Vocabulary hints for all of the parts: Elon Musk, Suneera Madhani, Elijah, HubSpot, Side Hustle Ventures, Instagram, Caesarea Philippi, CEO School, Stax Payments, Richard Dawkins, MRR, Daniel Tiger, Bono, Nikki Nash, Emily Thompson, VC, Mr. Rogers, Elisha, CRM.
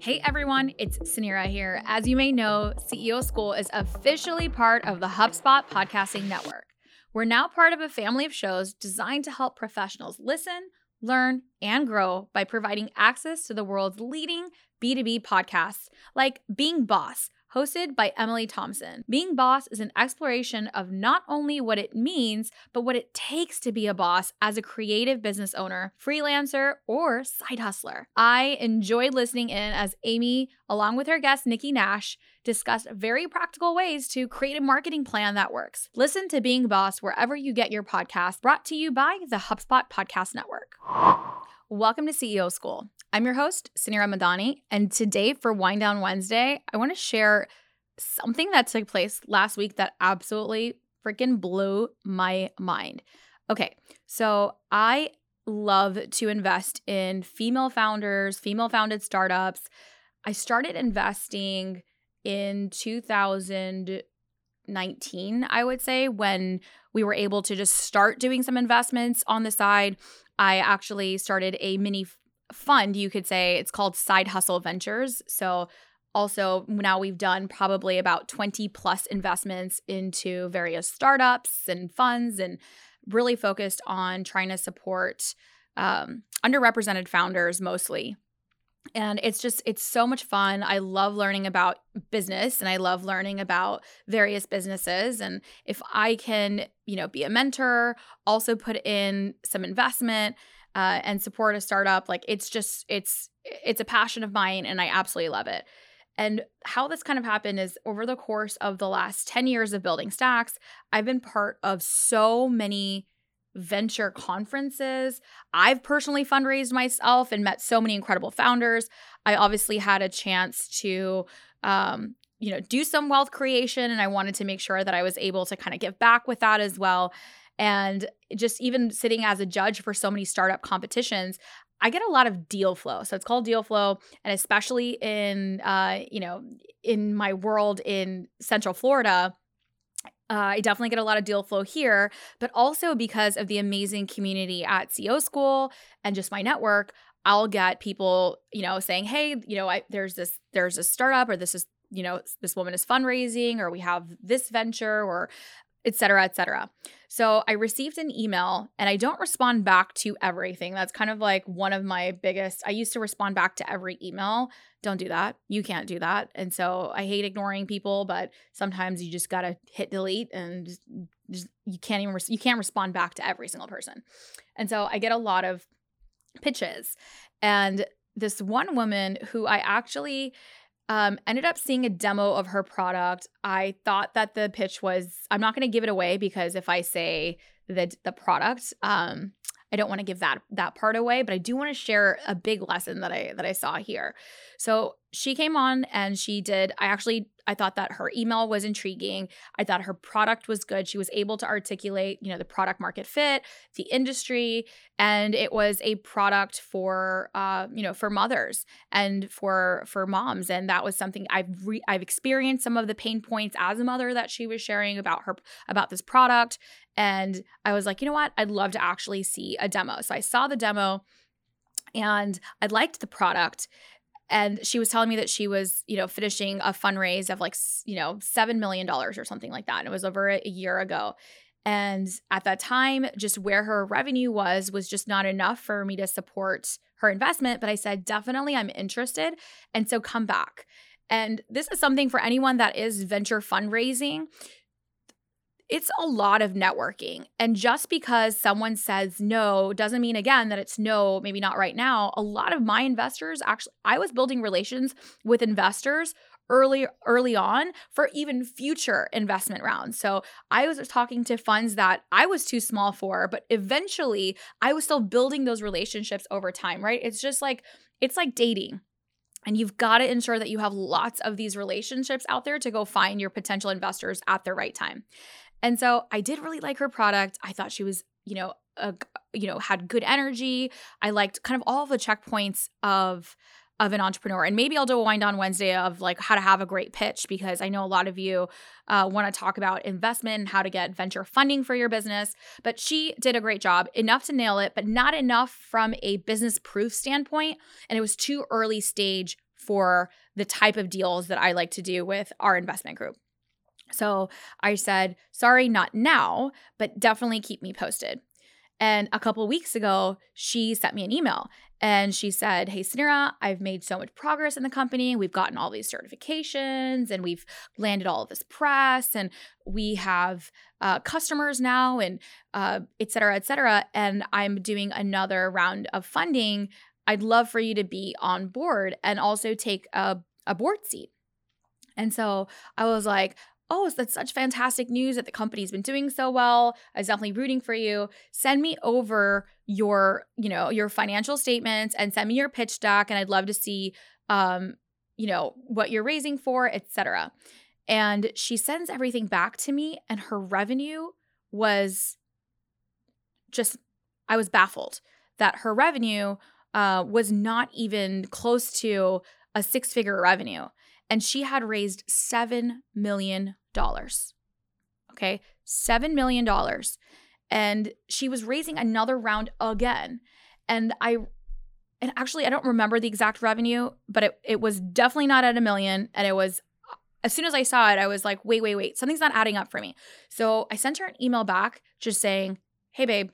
Hey everyone, it's Suneera here. As you may know, CEO School is officially part of the HubSpot podcasting network. We're now part of a family of shows designed to help professionals listen, learn, and grow by providing access to the world's leading B2B podcasts like Being Boss, hosted by Emily Thompson. Being Boss is an exploration of not only what it means, but what it takes to be a boss as a creative business owner, freelancer, or side hustler. I enjoyed listening in as Amy, along with her guest Nikki Nash, discussed very practical ways to create a marketing plan that works. Listen to Being Boss wherever you get your podcast, brought to you by the HubSpot Podcast Network. Welcome to CEO School. I'm your host, Suneera Madhani, and today for Wind Down Wednesday, I want to share something that took place last week that absolutely freaking blew my mind. Okay, so I love to invest in female founders, female-founded startups. I started investing in 2019, I would say, when we were able to just start doing some investments on the side. I actually started a mini fund, you could say. It's called Side Hustle Ventures. So also now we've done probably about 20 plus investments into various startups and funds, and really focused on trying to support underrepresented founders mostly. And it's so much fun. I love learning about business, and I love learning about various businesses. And if I can, be a mentor, also put in some investment, and support a startup, it's a passion of mine, and I absolutely love it. And how this kind of happened is over the course of the last 10 years of building Stax, I've been part of so many venture conferences. I've personally fundraised myself and met so many incredible founders. I obviously had a chance to do some wealth creation, and I wanted to make sure that I was able to kind of give back with that as well. And just even sitting as a judge for so many startup competitions, I get a lot of deal flow. So it's called deal flow. And especially in my world in Central Florida, I definitely get a lot of deal flow here, but also because of the amazing community at CEO School and just my network, I'll get people, saying, hey, there's a startup, or this is, this woman is fundraising, or we have this venture, or et cetera, et cetera. So I received an email, and I don't respond back to everything. That's kind of like one of my biggest, I used to respond back to every email. Don't do that. You can't do that. And so I hate ignoring people, but sometimes you just got to hit delete, and just, you can't respond back to every single person. And so I get a lot of pitches. And this one woman who I actually ended up seeing a demo of her product. I thought that the pitch was, I'm not going to give it away, because if I say the product, I don't want to give that part away, but I do want to share a big lesson that I saw here. So she came on and I thought that her email was intriguing. I thought her product was good. She was able to articulate, the product market fit, the industry, and it was a product for mothers and for moms. And that was something I've experienced some of the pain points as a mother that she was sharing about this product. And I was like, you know what? I'd love to actually see a demo. So I saw the demo, and I liked the product. And she was telling me that she was, finishing a fundraise of $7 million or something like that. And it was over a year ago. And at that time, just where her revenue was just not enough for me to support her investment. But I said, definitely, I'm interested. And so come back. And this is something for anyone that is venture fundraising. It's a lot of networking. And just because someone says no doesn't mean, again, that it's no, maybe not right now. A lot of my investors, actually, I was building relations with investors early on for even future investment rounds. So I was talking to funds that I was too small for, but eventually I was still building those relationships over time, right? It's just like, it's like dating. And you've got to ensure that you have lots of these relationships out there to go find your potential investors at the right time. And so I did really like her product. I thought she was, had good energy. I liked kind of all the checkpoints of an entrepreneur. And maybe I'll do a Wind Down Wednesday of like how to have a great pitch, because I know a lot of you want to talk about investment and how to get venture funding for your business. But she did a great job, enough to nail it, but not enough from a business proof standpoint. And it was too early stage for the type of deals that I like to do with our investment group. So I said, sorry, not now, but definitely keep me posted. And a couple of weeks ago, she sent me an email and she said, hey, Suneera, I've made so much progress in the company. We've gotten all these certifications and we've landed all of this press and we have customers now and et cetera, et cetera. And I'm doing another round of funding. I'd love for you to be on board and also take a board seat. And so I was like, oh, that's such fantastic news that the company's been doing so well. I was definitely rooting for you. Send me over your financial statements and send me your pitch deck. And I'd love to see, what you're raising for, et cetera. And she sends everything back to me. And her revenue was just, I was baffled that her revenue was not even close to a six-figure revenue. And she had raised $7 million, okay? $7 million. And she was raising another round again. And actually, I don't remember the exact revenue, but it was definitely not at $1 million. And it was, as soon as I saw it, I was like, wait, something's not adding up for me. So I sent her an email back just saying, hey, babe,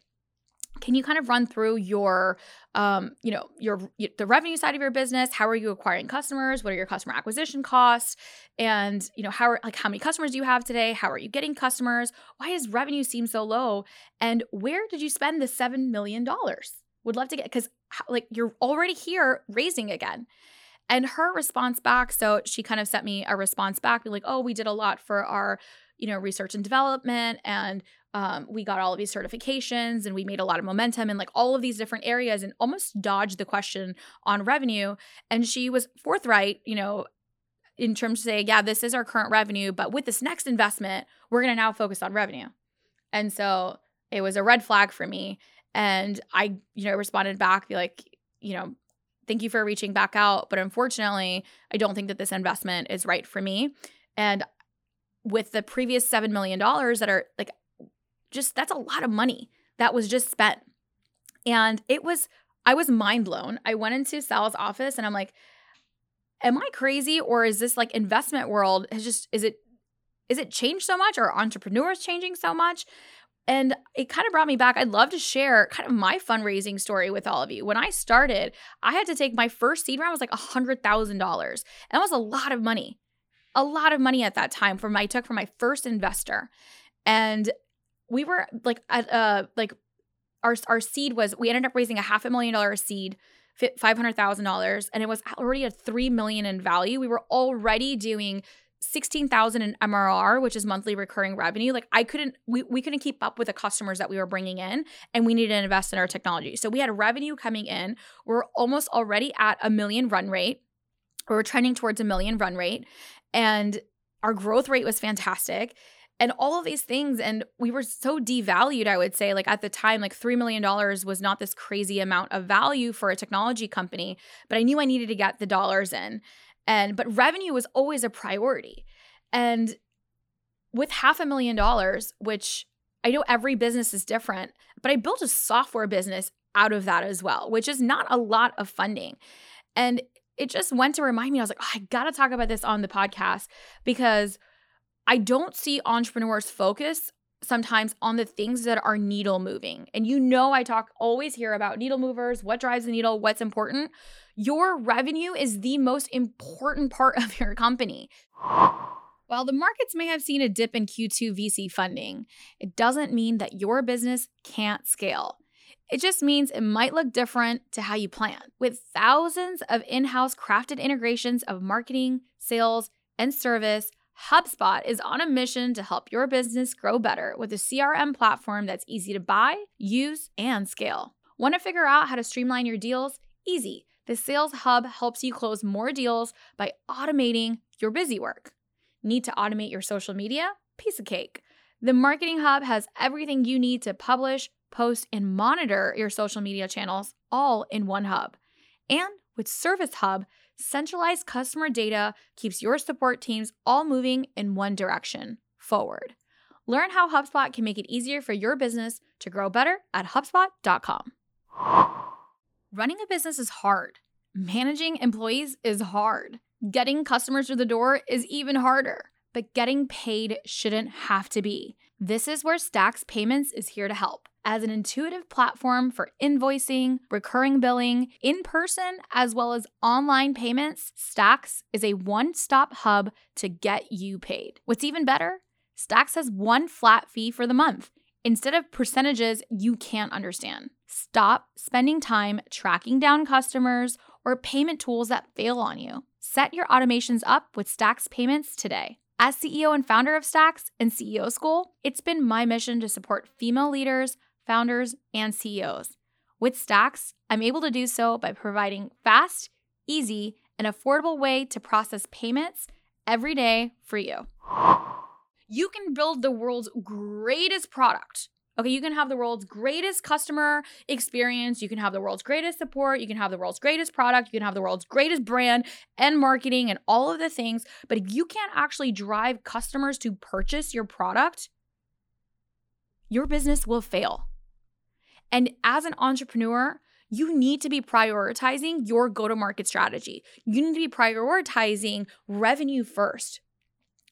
can you kind of run through the revenue side of your business? How are you acquiring customers? What are your customer acquisition costs? And, how many customers do you have today? How are you getting customers? Why does revenue seem so low? And where did you spend the $7 million? Would love to get, because you're already here raising again. And her response back, so she kind of sent me a response back, being like, oh, we did a lot for our, research and development, and we got all of these certifications and we made a lot of momentum in all of these different areas, and almost dodged the question on revenue. And she was forthright, in terms of saying, yeah, this is our current revenue, but with this next investment, we're going to now focus on revenue. And so it was a red flag for me. And I, responded back, be like, thank you for reaching back out, but unfortunately, I don't think that this investment is right for me. And with the previous $7 million that are that's a lot of money that was just spent. And I was mind blown. I went into Sal's office and I'm like, am I crazy? Or is this investment world is it changed so much? Are entrepreneurs changing so much? And it kind of brought me back. I'd love to share kind of my fundraising story with all of you. When I started, I had to take my first seed round was $100,000. And that was a lot of money at that time I took from my first investor. And we were our seed was, we ended up raising a $500,000 seed, $500,000, and it was already at $3 million in value. We were already doing 16,000 in MRR, which is monthly recurring revenue. We couldn't keep up with the customers that we were bringing in, and we needed to invest in our technology. So we had revenue coming in. We're almost already at $1 million run rate. We're trending towards $1 million run rate, and our growth rate was fantastic. And all of these things, and we were so devalued, I would say, at the time, $3 million was not this crazy amount of value for a technology company, but I knew I needed to get the dollars in. But revenue was always a priority. And with $500,000, which I know every business is different, but I built a software business out of that as well, which is not a lot of funding. And it just went to remind me, I was like, oh, I got to talk about this on the podcast, because I don't see entrepreneurs focus sometimes on the things that are needle moving. And you know, I always hear about needle movers, what drives the needle, what's important. Your revenue is the most important part of your company. While the markets may have seen a dip in Q2 VC funding, it doesn't mean that your business can't scale. It just means it might look different to how you plan. With thousands of in-house crafted integrations of marketing, sales, and service, HubSpot is on a mission to help your business grow better with a CRM platform that's easy to buy, use, and scale. Want to figure out how to streamline your deals? Easy. The Sales Hub helps you close more deals by automating your busy work. Need to automate your social media? Piece of cake. The Marketing Hub has everything you need to publish, post, and monitor your social media channels all in one hub. And with Service Hub, centralized customer data keeps your support teams all moving in one direction, forward. Learn how HubSpot can make it easier for your business to grow better at HubSpot.com. Running a business is hard. Managing employees is hard. Getting customers through the door is even harder, but getting paid shouldn't have to be. This is where Stax Payments is here to help. As an intuitive platform for invoicing, recurring billing, in-person, as well as online payments, Stax is a one-stop hub to get you paid. What's even better? Stax has one flat fee for the month instead of percentages you can't understand. Stop spending time tracking down customers or payment tools that fail on you. Set your automations up with Stax Payments today. As CEO and founder of Stax and CEO School, it's been my mission to support female leaders, founders, and CEOs. With Stax, I'm able to do so by providing fast, easy, and affordable way to process payments every day for you. You can build the world's greatest product. Okay, you can have the world's greatest customer experience. You can have the world's greatest support. You can have the world's greatest product. You can have the world's greatest brand and marketing and all of the things. But if you can't actually drive customers to purchase your product, your business will fail. And as an entrepreneur, you need to be prioritizing your go-to-market strategy. You need to be prioritizing revenue first,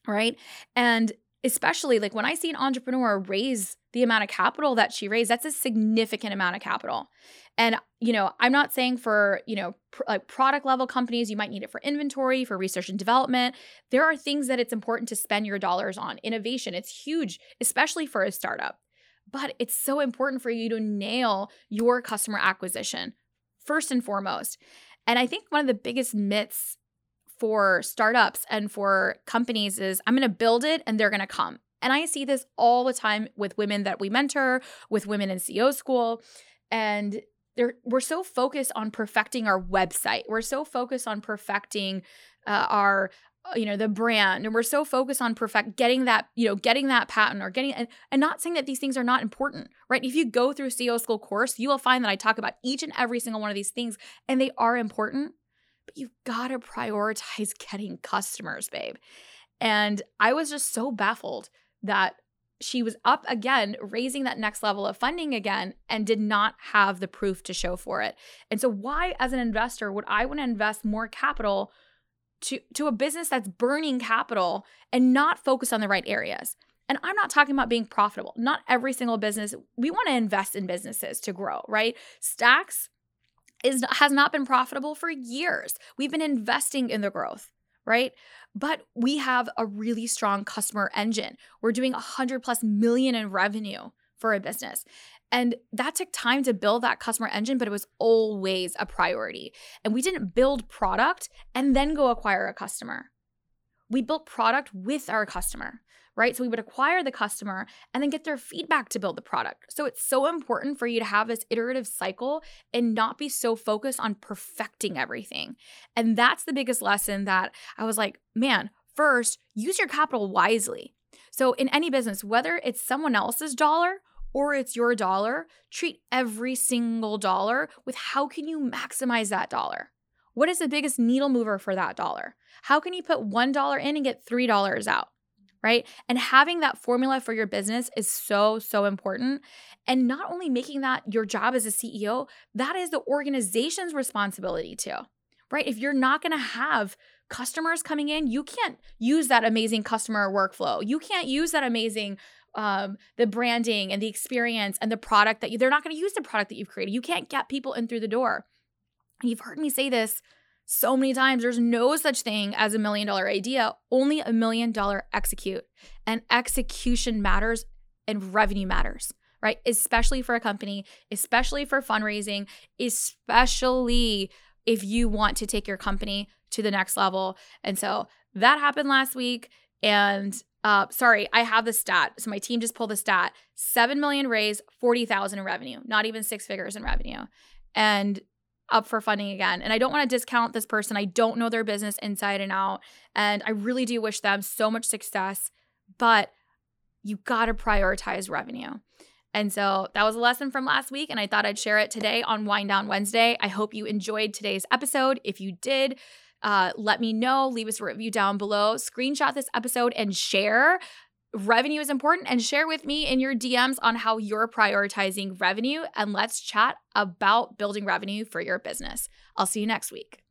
right? And especially like when I see an entrepreneur raise the amount of capital that she raised, that's a significant amount of capital. And, you know, I'm not saying for, you know, like product level companies, you might need it for inventory, for research and development. There are things that it's important to spend your dollars on. Innovation, it's huge, especially for a startup. But it's so important for you to nail your customer acquisition first and foremost. And I think one of the biggest myths for startups and for companies is I'm going to build it and they're going to come. And I see this all the time with women that we mentor, with women in CEO School. And we're so focused on perfecting our website. We're so focused on perfecting our, you know, the brand. And we're so focused on getting that patent or and not saying that these things are not important, right? If you go through CEO School course, you will find that I talk about each and every single one of these things, and they are important, but you've got to prioritize getting customers, babe. And I was just so baffled that she was up again, raising that next level of funding again, and did not have the proof to show for it. And so why, as an investor, would I want to invest more capital to a business that's burning capital and not focus on the right areas? And I'm not talking about being profitable. Not every single business. We want to invest in businesses to grow, right? Stax has not been profitable for years. We've been investing in the growth, right? But we have a really strong customer engine. We're doing 100+ million in revenue for a business. And that took time to build that customer engine, but it was always a priority. And we didn't build product and then go acquire a customer. We built product with our customer, right? So we would acquire the customer and then get their feedback to build the product. So it's so important for you to have this iterative cycle and not be so focused on perfecting everything. And that's the biggest lesson that I was like, man, first, use your capital wisely. So in any business, whether it's someone else's dollar or it's your dollar, treat every single dollar with how can you maximize that dollar? What is the biggest needle mover for that dollar? How can you put $1 in and get $3 out, right? And having that formula for your business is so, so important. And not only making that your job as a CEO, that is the organization's responsibility too, right? If you're not going to have customers coming in, you can't use that amazing customer workflow. You can't use that amazing the branding and the experience and the product that they're not going to use the product that you've created. You can't get people in through the door. And you've heard me say this so many times. There's no such thing as $1 million idea, only $1 million execute. And execution matters and revenue matters, right? Especially for a company, especially for fundraising, especially if you want to take your company to the next level. And so that happened last week. And sorry, I have the stat. So my team just pulled the stat. 7 million raised, 40,000 in revenue, not even six figures in revenue, and up for funding again. And I don't want to discount this person. I don't know their business inside and out. And I really do wish them so much success, but you got to prioritize revenue. And so that was a lesson from last week, and I thought I'd share it today on Wind Down Wednesday. I hope you enjoyed today's episode. If you did, let me know. Leave us a review down below. Screenshot this episode and share. Revenue is important, and share with me in your DMs on how you're prioritizing revenue, and let's chat about building revenue for your business. I'll see you next week.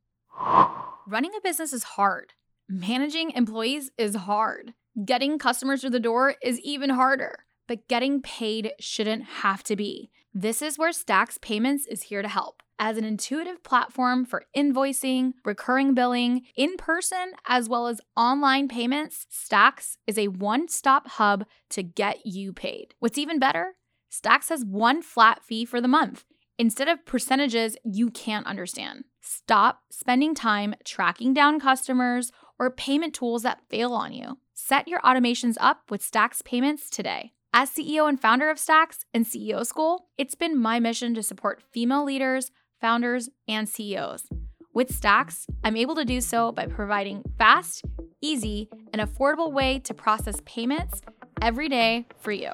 Running a business is hard. Managing employees is hard. Getting customers through the door is even harder. But getting paid shouldn't have to be. This is where Stax Payments is here to help. As an intuitive platform for invoicing, recurring billing, in-person, as well as online payments, Stax is a one-stop hub to get you paid. What's even better, Stax has one flat fee for the month instead of percentages you can't understand. Stop spending time tracking down customers or payment tools that fail on you. Set your automations up with Stax Payments today. As CEO and founder of Stax and CEO School, it's been my mission to support female leaders, founders, and CEOs. With Stax, I'm able to do so by providing fast, easy, and affordable way to process payments every day for you.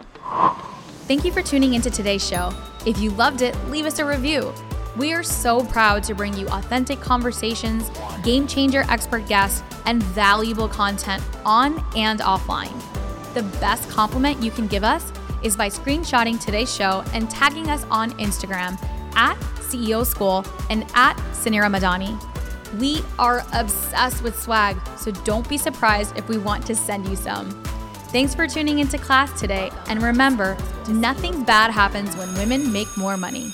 Thank you for tuning into today's show. If you loved it, leave us a review. We are so proud to bring you authentic conversations, game changer expert guests, and valuable content on and offline. The best compliment you can give us is by screenshotting today's show and tagging us on Instagram at CEO School and at Suneera Madhani. We are obsessed with swag, so don't be surprised if we want to send you some. Thanks for tuning into class today, and remember, nothing bad happens when women make more money.